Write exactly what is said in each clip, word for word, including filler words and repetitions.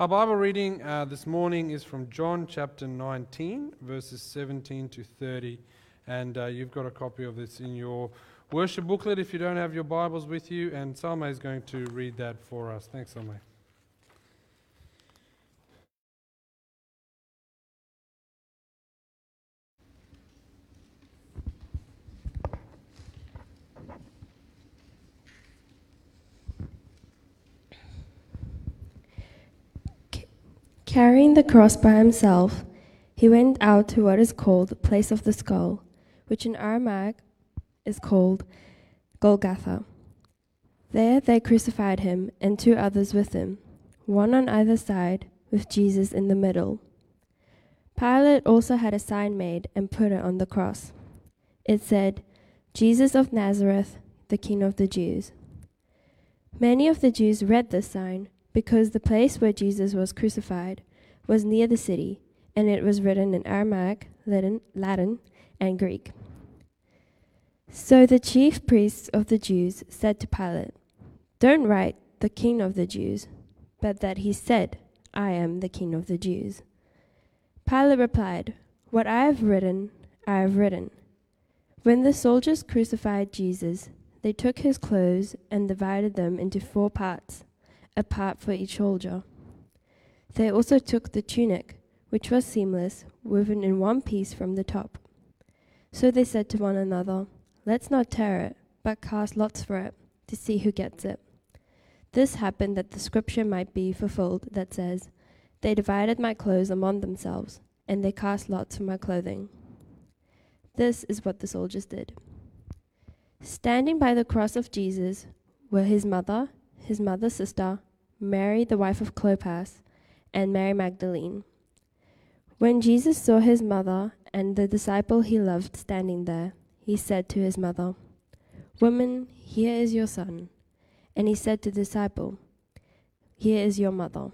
Our Bible reading uh, this morning is from John chapter nineteen, verses seventeen to thirty. And uh, you've got a copy of this in your worship booklet if you don't have your Bibles with you. And Salome is going to read that for us. Thanks, Salome. Carrying the cross by himself, he went out to what is called the place of the skull, which in Aramaic is called Golgotha. There they crucified him and two others with him, one on either side, with Jesus in the middle. Pilate also had a sign made and put it on the cross. It said, "Jesus of Nazareth, the King of the Jews." Many of the Jews read this sign, because the place where Jesus was crucified was near the city, and it was written in Aramaic, Latin, Latin, and Greek. So the chief priests of the Jews said to Pilate, "Don't write, 'the King of the Jews,' but that he said, 'I am the King of the Jews.'" Pilate replied, "What I have written, I have written." When the soldiers crucified Jesus, they took his clothes and divided them into four parts, a part for each soldier. They also took the tunic, which was seamless, woven in one piece from the top. So they said to one another, "Let's not tear it, but cast lots for it, to see who gets it." This happened that the scripture might be fulfilled that says, "They divided my clothes among themselves, and they cast lots for my clothing." This is what the soldiers did. Standing by the cross of Jesus were his mother, his mother's sister, Mary the wife of Clopas, and Mary Magdalene. When Jesus saw his mother and the disciple he loved standing there, he said to his mother, "Woman, here is your son." And he said to the disciple, "Here is your mother."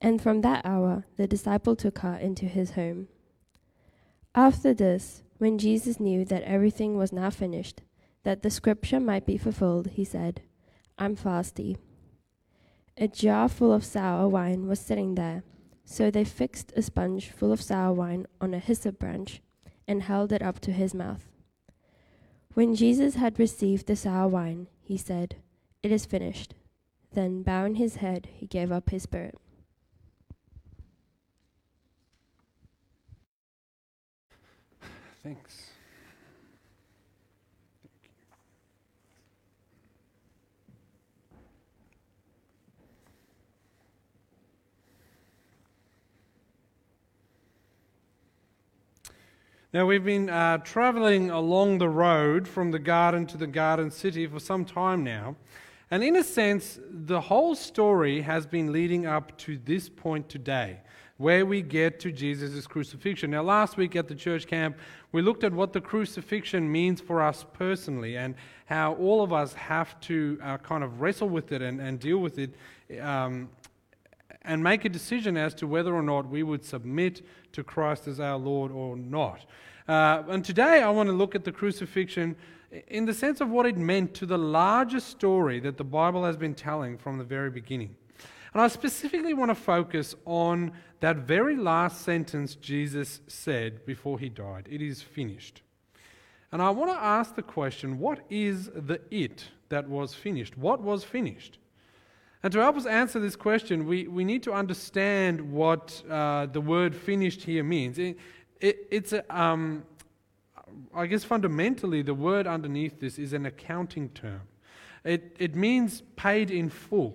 And from that hour the disciple took her into his home. After this, when Jesus knew that everything was now finished, that the scripture might be fulfilled, he said, "I'm thirsty." A jar full of sour wine was sitting there, so they fixed a sponge full of sour wine on a hyssop branch and held it up to his mouth. When Jesus had received the sour wine, he said, "It is finished." Then, bowing his head, he gave up his spirit. Thanks. Now, we've been uh, travelling along the road from the garden to the garden city for some time now. And in a sense, the whole story has been leading up to this point today, where we get to Jesus' crucifixion. Now, last week at the church camp, we looked at what the crucifixion means for us personally and how all of us have to uh, kind of wrestle with it and, and deal with it um, and make a decision as to whether or not we would submit to Christ as our Lord or not. Uh, and today I want to look at the crucifixion in the sense of what it meant to the larger story that the Bible has been telling from the very beginning. And I specifically want to focus on that very last sentence Jesus said before he died, "It is finished." And I want to ask the question, what is the it that was finished? What was finished? And to help us answer this question, we, we need to understand what uh, the word "finished" here means. It, it, it's, a, um, I guess fundamentally, the word underneath this is an accounting term. It, it means paid in full.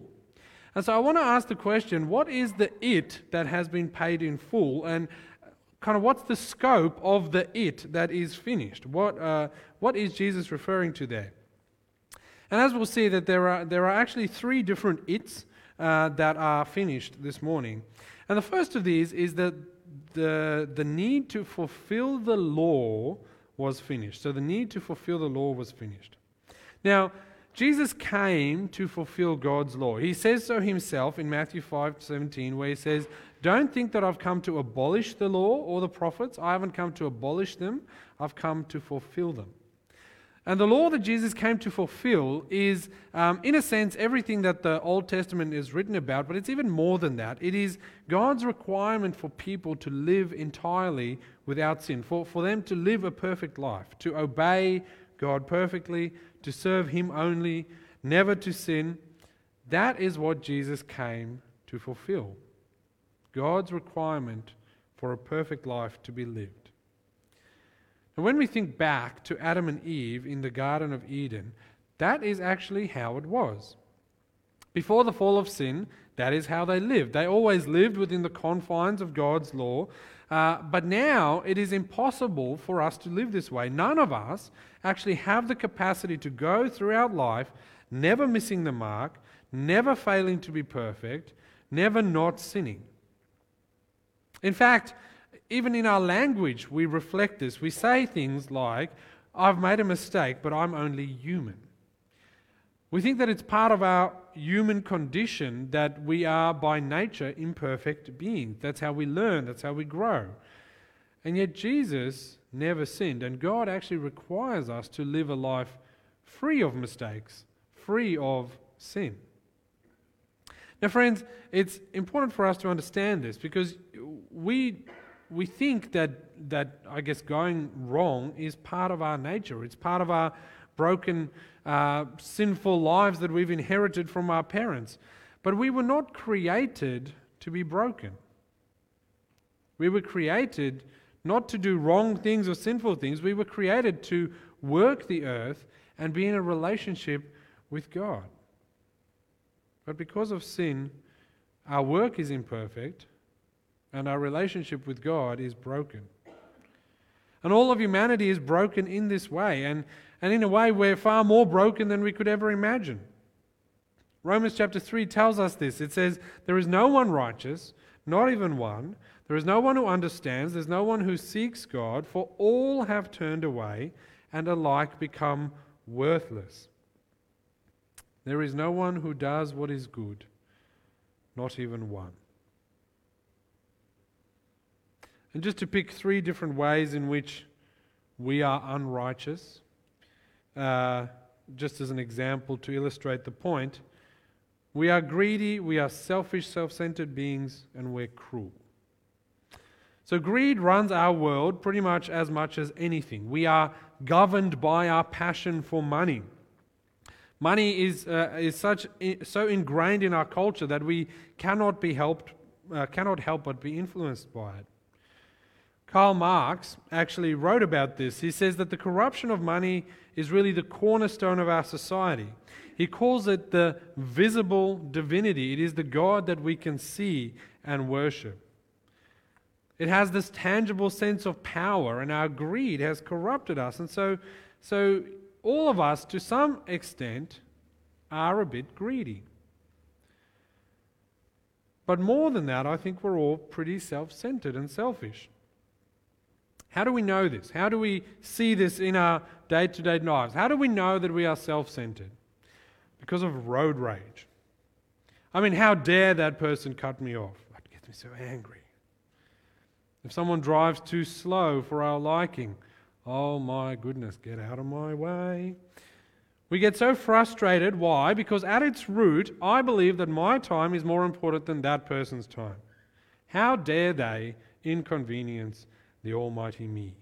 And so I want to ask the question, what is the it that has been paid in full? And kind of what's the scope of the it that is finished? What, uh, what is Jesus referring to there? And as we'll see, that there are there are actually three different its uh, that are finished this morning. And the first of these is that the the need to fulfill the law was finished. So the need to fulfill the law was finished. Now, Jesus came to fulfill God's law. He says so himself in Matthew five seventeen, where he says, "Don't think that I've come to abolish the law or the prophets. I haven't come to abolish them. I've come to fulfill them." And the law that Jesus came to fulfill is, um, in a sense, everything that the Old Testament is written about, but it's even more than that. It is God's requirement for people to live entirely without sin, for, for them to live a perfect life, to obey God perfectly, to serve Him only, never to sin. That is what Jesus came to fulfill. God's requirement for a perfect life to be lived. And when we think back to Adam and Eve in the Garden of Eden, that is actually how it was. Before the fall of sin, that is how they lived. They always lived within the confines of God's law, uh, but now it is impossible for us to live this way. None of us actually have the capacity to go throughout life, never missing the mark, never failing to be perfect, never not sinning. In fact, even in our language, we reflect this. We say things like, I've made a mistake, but I'm only human. We think that it's part of our human condition that we are by nature imperfect beings. That's how we learn. That's how we grow. And yet Jesus never sinned. And God actually requires us to live a life free of mistakes, free of sin. Now, friends, it's important for us to understand this because we... We think that, that, I guess, going wrong is part of our nature. It's part of our broken, uh, sinful lives that we've inherited from our parents. But we were not created to be broken. We were created not to do wrong things or sinful things. We were created to work the earth and be in a relationship with God. But because of sin, our work is imperfect. And our relationship with God is broken. And all of humanity is broken in this way. And, and in a way, we're far more broken than we could ever imagine. Romans chapter three tells us this. It says, there is no one righteous, not even one. There is no one who understands. There's no one who seeks God. For all have turned away and alike become worthless. There is no one who does what is good, not even one. And just to pick three different ways in which we are unrighteous, uh, just as an example to illustrate the point, we are greedy, we are selfish, self-centered beings, and we're cruel. So greed runs our world pretty much as much as anything. We are governed by our passion for money. Money is uh, is such so ingrained in our culture that we cannot be helped, uh, cannot help but be influenced by it. Karl Marx actually wrote about this. He says that the corruption of money is really the cornerstone of our society. He calls it the visible divinity. It is the God that we can see and worship. It has this tangible sense of power, and our greed has corrupted us. And so, so all of us, to some extent, are a bit greedy. But more than that, I think we're all pretty self-centered and selfish. How do we know this? How do we see this in our day-to-day lives? How do we know that we are self-centered? Because of road rage. I mean, how dare that person cut me off? That gets me so angry. If someone drives too slow for our liking, oh my goodness, get out of my way. We get so frustrated. Why? Because at its root, I believe that my time is more important than that person's time. How dare they inconvenience the almighty me.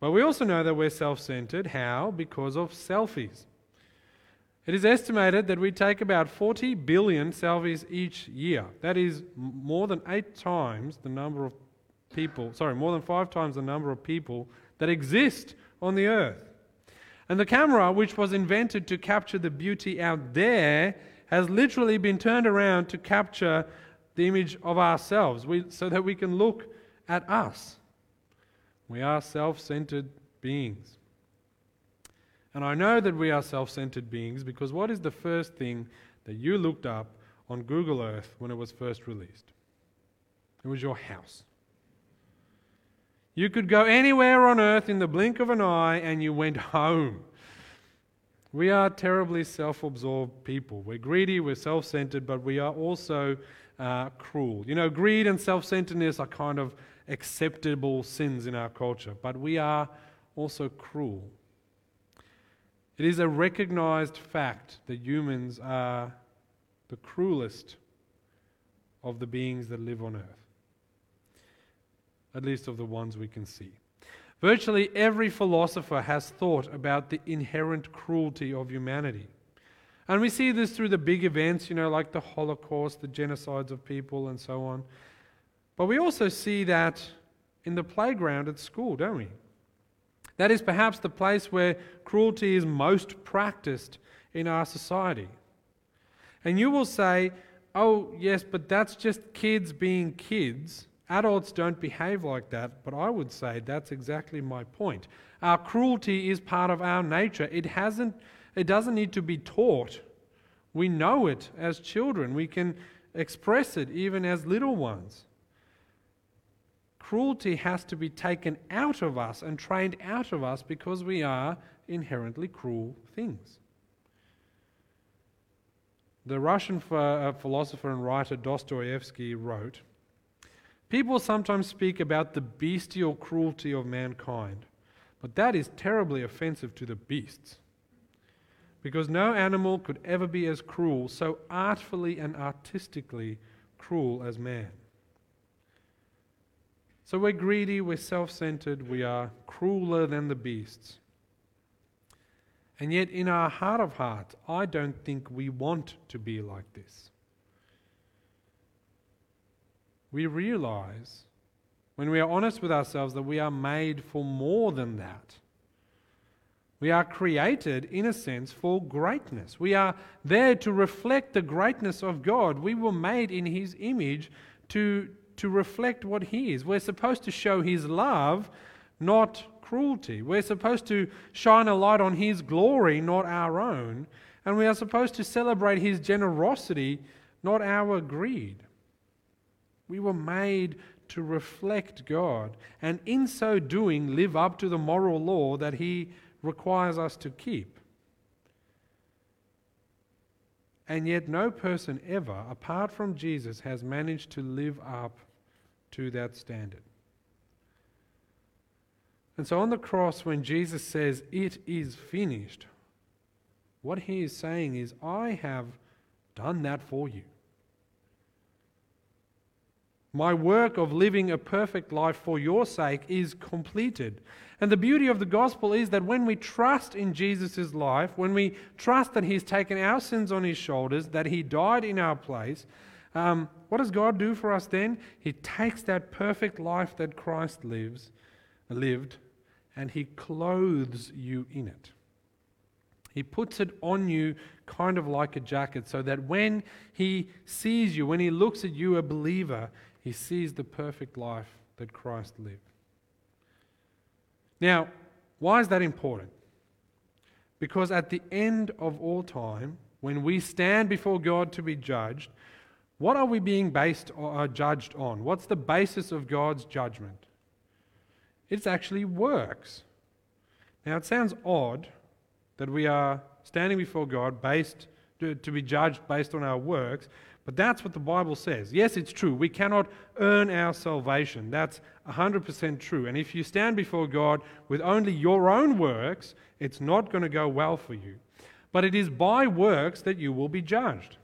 But we also know that we're self-centered. How? Because of selfies. It is estimated that we take about forty billion selfies each year. That is more than eight times the number of people, sorry, more than five times the number of people that exist on the earth. And the camera, which was invented to capture the beauty out there, has literally been turned around to capture the image of ourselves, we, so that we can look at us. We are self-centered beings. And I know that we are self-centered beings because what is the first thing that you looked up on Google Earth when it was first released? It was your house. You could go anywhere on Earth in the blink of an eye and you went home. We are terribly self-absorbed people. We're greedy, we're self-centered, but we are also uh, cruel. You know, greed and self-centeredness are kind of acceptable sins in our culture, but we are also cruel. It is a recognized fact that humans are the cruelest of the beings that live on earth, at least of the ones we can see. Virtually every philosopher has thought about the inherent cruelty of humanity. And we see this through the big events, you know, like the Holocaust, the genocides of people, and so on. But we also see that in the playground at school, don't we? That is perhaps the place where cruelty is most practiced in our society. And you will say, oh, yes, but that's just kids being kids. Adults don't behave like that. But I would say that's exactly my point. Our cruelty is part of our nature. It hasn't, it doesn't need to be taught. We know it as children. We can express it even as little ones. Cruelty has to be taken out of us and trained out of us because we are inherently cruel things. The Russian ph- philosopher and writer Dostoyevsky wrote, "People sometimes speak about the bestial cruelty of mankind, but that is terribly offensive to the beasts, because no animal could ever be as cruel, so artfully and artistically cruel as man." So we're greedy, we're self-centered, we are crueler than the beasts. And yet in our heart of hearts, I don't think we want to be like this. We realize, when we are honest with ourselves, that we are made for more than that. We are created, in a sense, for greatness. We are there to reflect the greatness of God. We were made in His image to... to reflect what He is. We're supposed to show His love, not cruelty. We're supposed to shine a light on His glory, not our own. And we are supposed to celebrate His generosity, not our greed. We were made to reflect God, and in so doing live up to the moral law that He requires us to keep. And yet no person ever, apart from Jesus, has managed to live up to that standard. And so on the cross, when Jesus says, "It is finished," what He is saying is, "I have done that for you. My work of living a perfect life for your sake is completed." And the beauty of the gospel is that when we trust in Jesus' life, when we trust that He's taken our sins on His shoulders, that He died in our place, um, what does God do for us then? He takes that perfect life that Christ lives, lived, and He clothes you in it. He puts it on you kind of like a jacket, so that when He sees you, when He looks at you, a believer, He sees the perfect life that Christ lived. Now, why is that important? Because at the end of all time, when we stand before God to be judged, what are we being based or are judged on? What's the basis of God's judgment? It's actually works. Now, it sounds odd that we are standing before God based to, to be judged based on our works, but that's what the Bible says. Yes, it's true. We cannot earn our salvation. That's one hundred percent true. And if you stand before God with only your own works, it's not going to go well for you. But it is by works that you will be judged.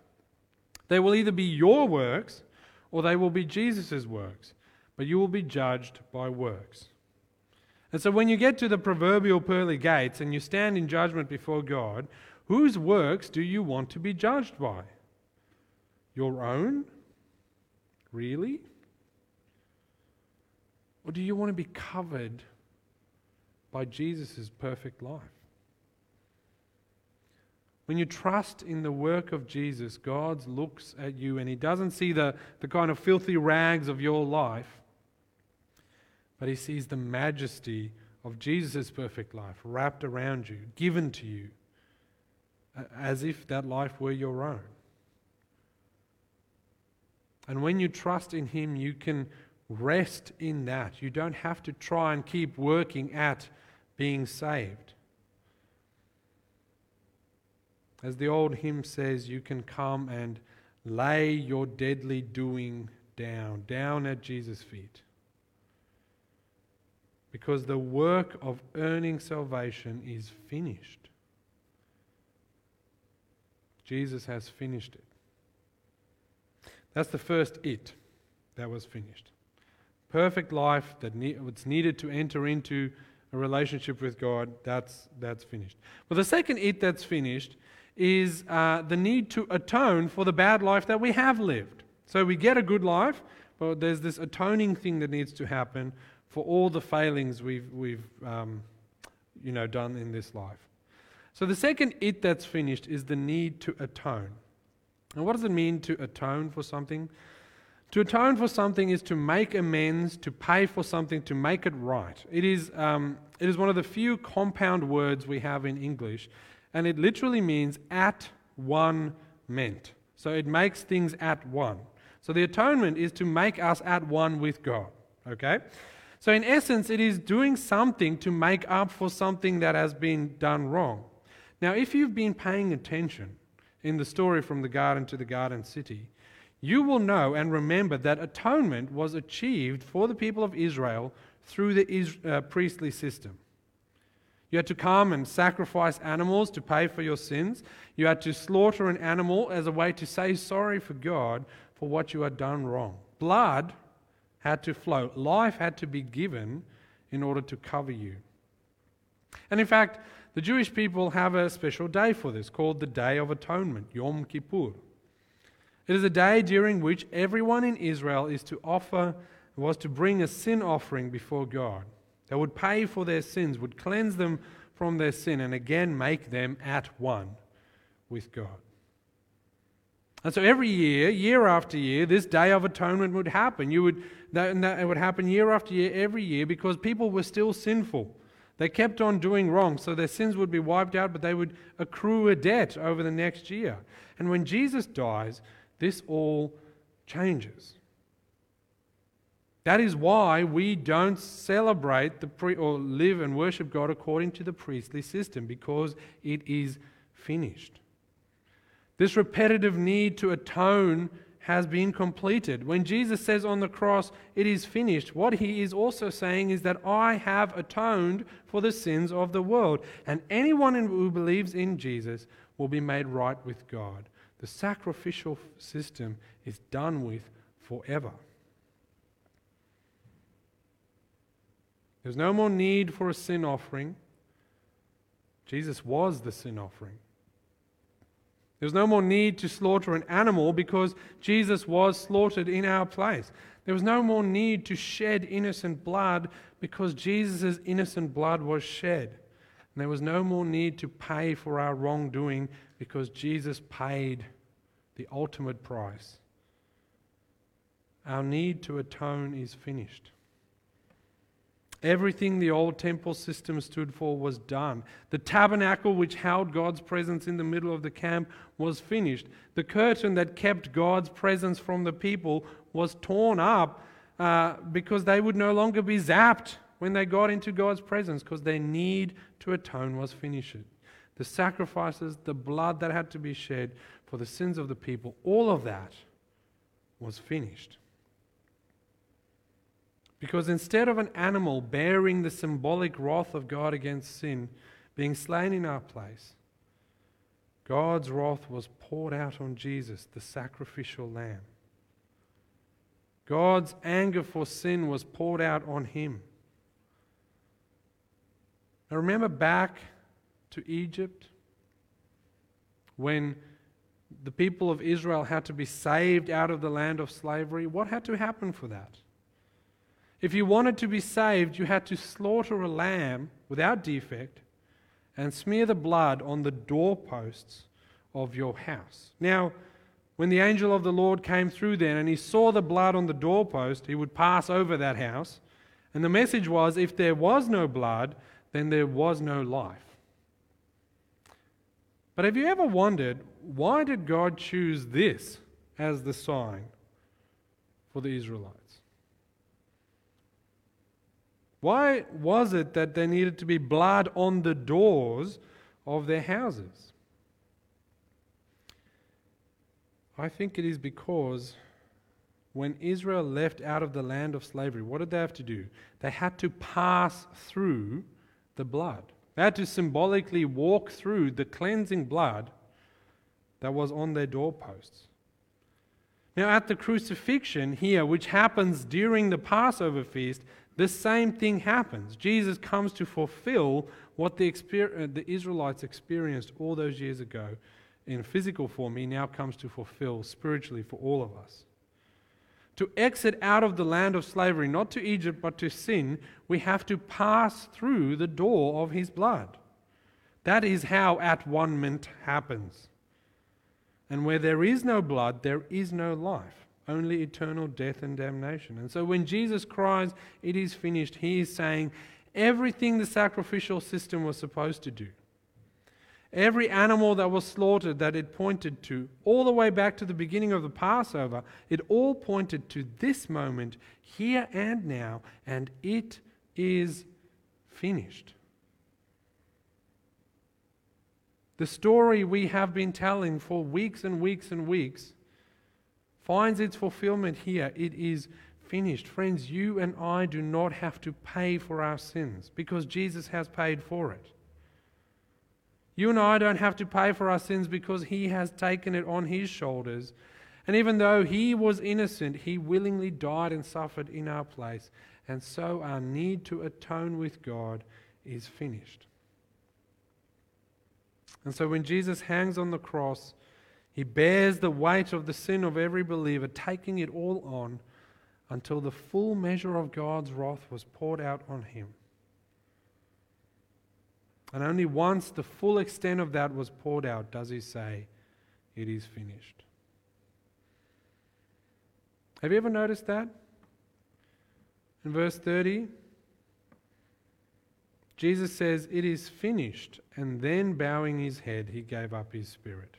They will either be your works or they will be Jesus' works. But you will be judged by works. And so when you get to the proverbial pearly gates and you stand in judgment before God, whose works do you want to be judged by? Your own? Really? Or do you want to be covered by Jesus' perfect life? When you trust in the work of Jesus, God looks at you and He doesn't see the, the kind of filthy rags of your life, but He sees the majesty of Jesus' perfect life wrapped around you, given to you, as if that life were your own. And when you trust in Him, you can rest in that. You don't have to try and keep working at being saved. As the old hymn says, you can come and lay your deadly doing down, down at Jesus' feet. Because the work of earning salvation is finished. Jesus has finished it. That's the first it that was finished. Perfect life that ne- it's needed to enter into a relationship with God, that's that's finished. Well, the second it that's finished is uh, the need to atone for the bad life that we have lived. So we get a good life, but there's this atoning thing that needs to happen for all the failings we've we've um, you know done in this life. So the second it that's finished is the need to atone. And what does it mean to atone for something? To atone for something is to make amends, to pay for something, to make it right. It is um, it is one of the few compound words we have in English, and it literally means at one meant. So it makes things at one. So the atonement is to make us at one with God. Okay? So in essence, it is doing something to make up for something that has been done wrong. Now, if you've been paying attention in the story from the garden to the garden city, you will know and remember that atonement was achieved for the people of Israel through the is- uh, priestly system. You had to come and sacrifice animals to pay for your sins. You had to slaughter an animal as a way to say sorry for God for what you had done wrong. Blood had to flow. Life had to be given in order to cover you. And in fact, the Jewish people have a special day for this called the Day of Atonement, Yom Kippur. It is a day during which everyone in Israel is to offer, was to bring a sin offering before God that would pay for their sins, would cleanse them from their sin, and again make them at one with God. And so every year, year after year, this Day of Atonement would happen. You would, that, and that, it would happen year after year, every year, because people were still sinful. They kept on doing wrong, so their sins would be wiped out, but they would accrue a debt over the next year. And when Jesus dies, this all changes. That is why we don't celebrate the pre- or live and worship God according to the priestly system, because it is finished. This repetitive need to atone has been completed. When Jesus says on the cross, "It is finished," what he is also saying is that I have atoned for the sins of the world, and anyone who believes in Jesus will be made right with God. The sacrificial system is done with forever. There's no more need for a sin offering. Jesus was the sin offering. There's no more need to slaughter an animal because Jesus was slaughtered in our place. There was no more need to shed innocent blood because Jesus' innocent blood was shed. And there was no more need to pay for our wrongdoing because Jesus paid the ultimate price. Our need to atone is finished. Everything the old temple system stood for was done. The tabernacle which held God's presence in the middle of the camp was finished. The curtain that kept God's presence from the people was torn up uh, because they would no longer be zapped when they got into God's presence, because their need to atone was finished. The sacrifices, the blood that had to be shed for the sins of the people, all of that was finished. Because instead of an animal bearing the symbolic wrath of God against sin, being slain in our place, God's wrath was poured out on Jesus, the sacrificial lamb. God's anger for sin was poured out on him. Now remember back to Egypt when the people of Israel had to be saved out of the land of slavery. What had to happen for that? If you wanted to be saved, you had to slaughter a lamb without defect and smear the blood on the doorposts of your house. Now, when the angel of the Lord came through then and he saw the blood on the doorpost, he would pass over that house. And the message was, if there was no blood, then there was no life. But have you ever wondered, why did God choose this as the sign for the Israelites? Why was it that there needed to be blood on the doors of their houses? I think it is because when Israel left out of the land of slavery, what did they have to do? They had to pass through the blood. They had to symbolically walk through the cleansing blood that was on their doorposts. Now at the crucifixion here, which happens during the Passover feast, the same thing happens. Jesus comes to fulfill what the, exper- the Israelites experienced all those years ago in physical form. He now comes to fulfill spiritually for all of us. To exit out of the land of slavery, not to Egypt, but to sin, we have to pass through the door of his blood. That is how at-one-ment happens. And where there is no blood, there is no life, only eternal death and damnation. And so when Jesus cries, "It is finished," he is saying everything the sacrificial system was supposed to do. Every animal that was slaughtered that it pointed to, all the way back to the beginning of the Passover, it all pointed to this moment, here and now, and it is finished. The story we have been telling for weeks and weeks and weeks finds its fulfillment here. It is finished. Friends, you and I do not have to pay for our sins because Jesus has paid for it. You and I don't have to pay for our sins because he has taken it on his shoulders. And even though he was innocent, he willingly died and suffered in our place. And so our need to atone with God is finished. And so when Jesus hangs on the cross, he bears the weight of the sin of every believer, taking it all on until the full measure of God's wrath was poured out on him. And only once the full extent of that was poured out does he say, "It is finished." Have you ever noticed that? In verse thirty, Jesus says, "It is finished," and then bowing his head, he gave up his spirit.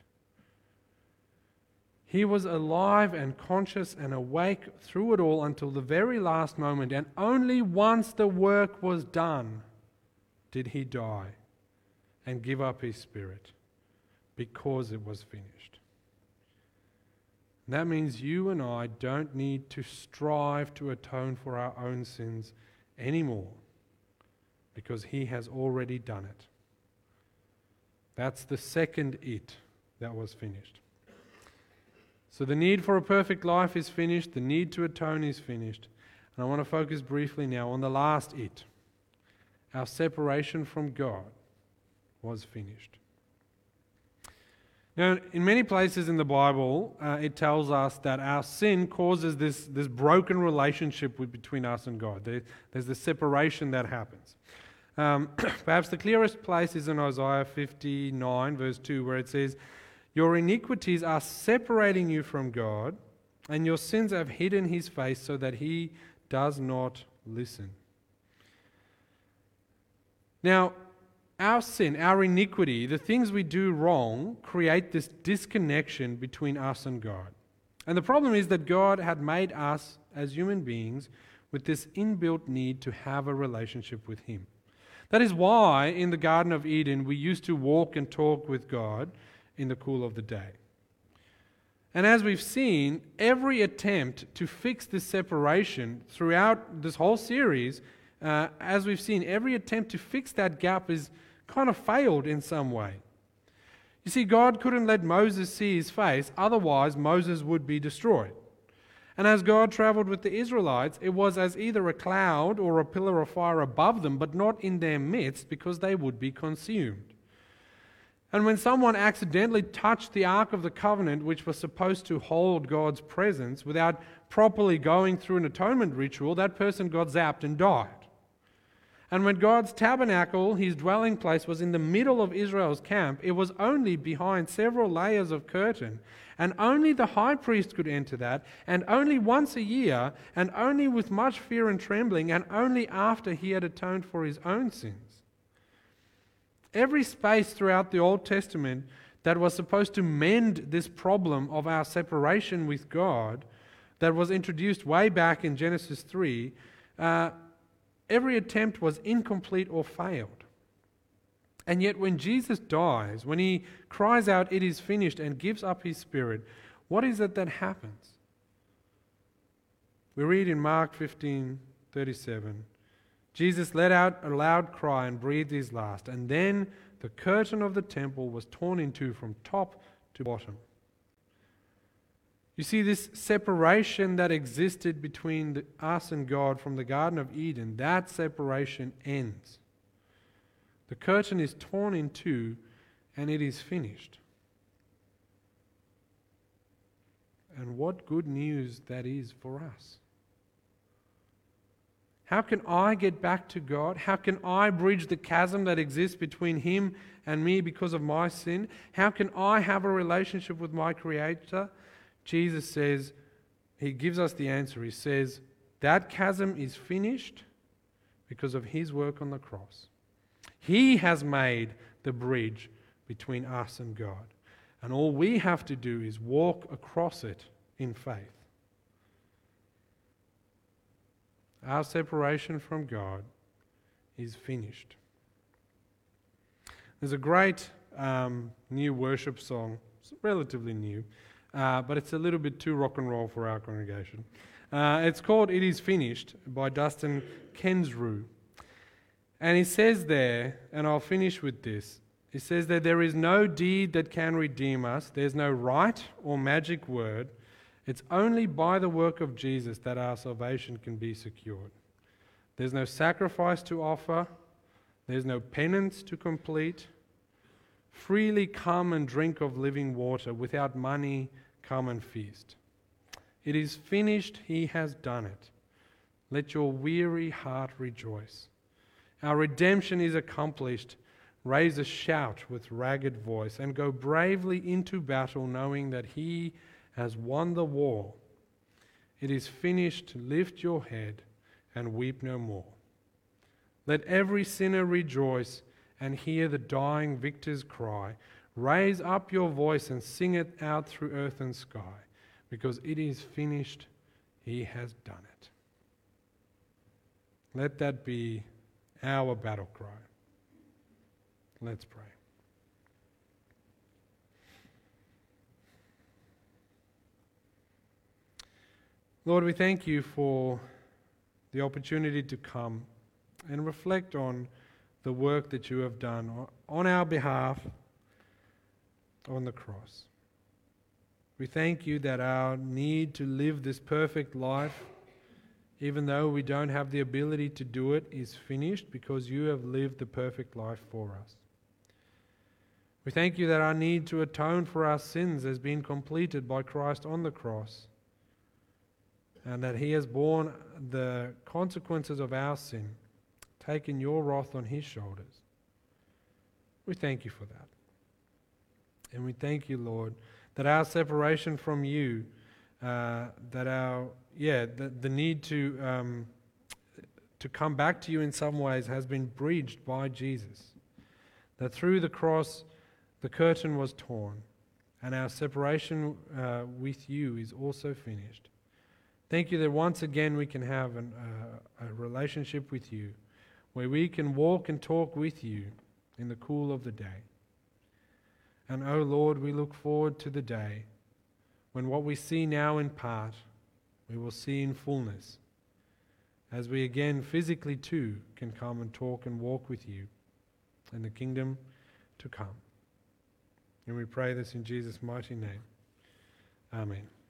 He was alive and conscious and awake through it all until the very last moment, and only once the work was done did he die and give up his spirit, because it was finished. And that means you and I don't need to strive to atone for our own sins anymore, because he has already done it. That's the second "it" that was finished. So the need for a perfect life is finished, the need to atone is finished. And I want to focus briefly now on the last "it." Our separation from God was finished. Now, in many places in the Bible, uh, it tells us that our sin causes this, this broken relationship with, between us and God. There, there's the separation that happens. Um, perhaps the clearest place is in Isaiah fifty-nine, verse two, where it says, "Your iniquities are separating you from God, and your sins have hidden his face so that he does not listen." Now, our sin, our iniquity, the things we do wrong, create this disconnection between us and God. And the problem is that God had made us as human beings with this inbuilt need to have a relationship with him. That is why in the Garden of Eden we used to walk and talk with God in the cool of the day. And as we've seen, every attempt to fix this separation throughout this whole series Uh, as we've seen, every attempt to fix that gap is kind of failed in some way. You see, God couldn't let Moses see his face, otherwise Moses would be destroyed. And as God traveled with the Israelites, it was as either a cloud or a pillar of fire above them, but not in their midst, because they would be consumed. And when someone accidentally touched the Ark of the Covenant, which was supposed to hold God's presence, without properly going through an atonement ritual, that person got zapped and died. And when God's tabernacle, his dwelling place, was in the middle of Israel's camp, it was only behind several layers of curtain, and only the high priest could enter that, and only once a year, and only with much fear and trembling, and only after he had atoned for his own sins. Every space throughout the Old Testament that was supposed to mend this problem of our separation with God, that was introduced way back in Genesis three, uh, Every attempt was incomplete or failed. And yet when Jesus dies, when he cries out, "It is finished," and gives up his spirit, what is it that happens? We read in Mark fifteen thirty-seven, "Jesus let out a loud cry and breathed his last, and then the curtain of the temple was torn in two from top to bottom. You see, this separation that existed between the, us and God from the Garden of Eden, that separation ends. The curtain is torn in two, and it is finished. And what good news that is for us. How can I get back to God? How can I bridge the chasm that exists between Him and me because of my sin? How can I have a relationship with my Creator? Jesus says, He gives us the answer. He says, that chasm is finished because of His work on the cross. He has made the bridge between us and God. And all we have to do is walk across it in faith. Our separation from God is finished. There's a great um, new worship song. It's relatively new, uh, but it's a little bit too rock and roll for our congregation. Uh, it's called It Is Finished by Dustin Kensrue. And he says there, and I'll finish with this, he says that there is no deed that can redeem us. There's no rite or magic word. It's only by the work of Jesus that our salvation can be secured. There's no sacrifice to offer. There's no penance to complete. Freely come and drink of living water. Without money, come and feast. It is finished. He has done it. Let your weary heart rejoice. Our redemption is accomplished. Raise a shout with ragged voice and go bravely into battle, knowing that He has won the war. It is finished. Lift your head and weep no more. Let every sinner rejoice and hear the dying victor's cry. Raise up your voice and sing it out through earth and sky, because it is finished. He has done it. Let that be our battle cry. Let's pray. Lord, we thank you for the opportunity to come and reflect on the work that you have done on our behalf on the cross. We thank you that our need to live this perfect life, even though we don't have the ability to do it, is finished because you have lived the perfect life for us. We thank you that our need to atone for our sins has been completed by Christ on the cross, and that He has borne the consequences of our sin, taken your wrath on His shoulders. We thank you for that. And we thank you, Lord, that our separation from you, uh, that our, yeah, the, the need to, um, to come back to you in some ways has been breached by Jesus. That through the cross, the curtain was torn, and our separation uh, with you is also finished. Thank you that once again we can have an, uh, a relationship with you, where we can walk and talk with you in the cool of the day. And oh Lord, we look forward to the day when what we see now in part, we will see in fullness, as we again physically too can come and talk and walk with you in the kingdom to come. And we pray this in Jesus' mighty name. Amen.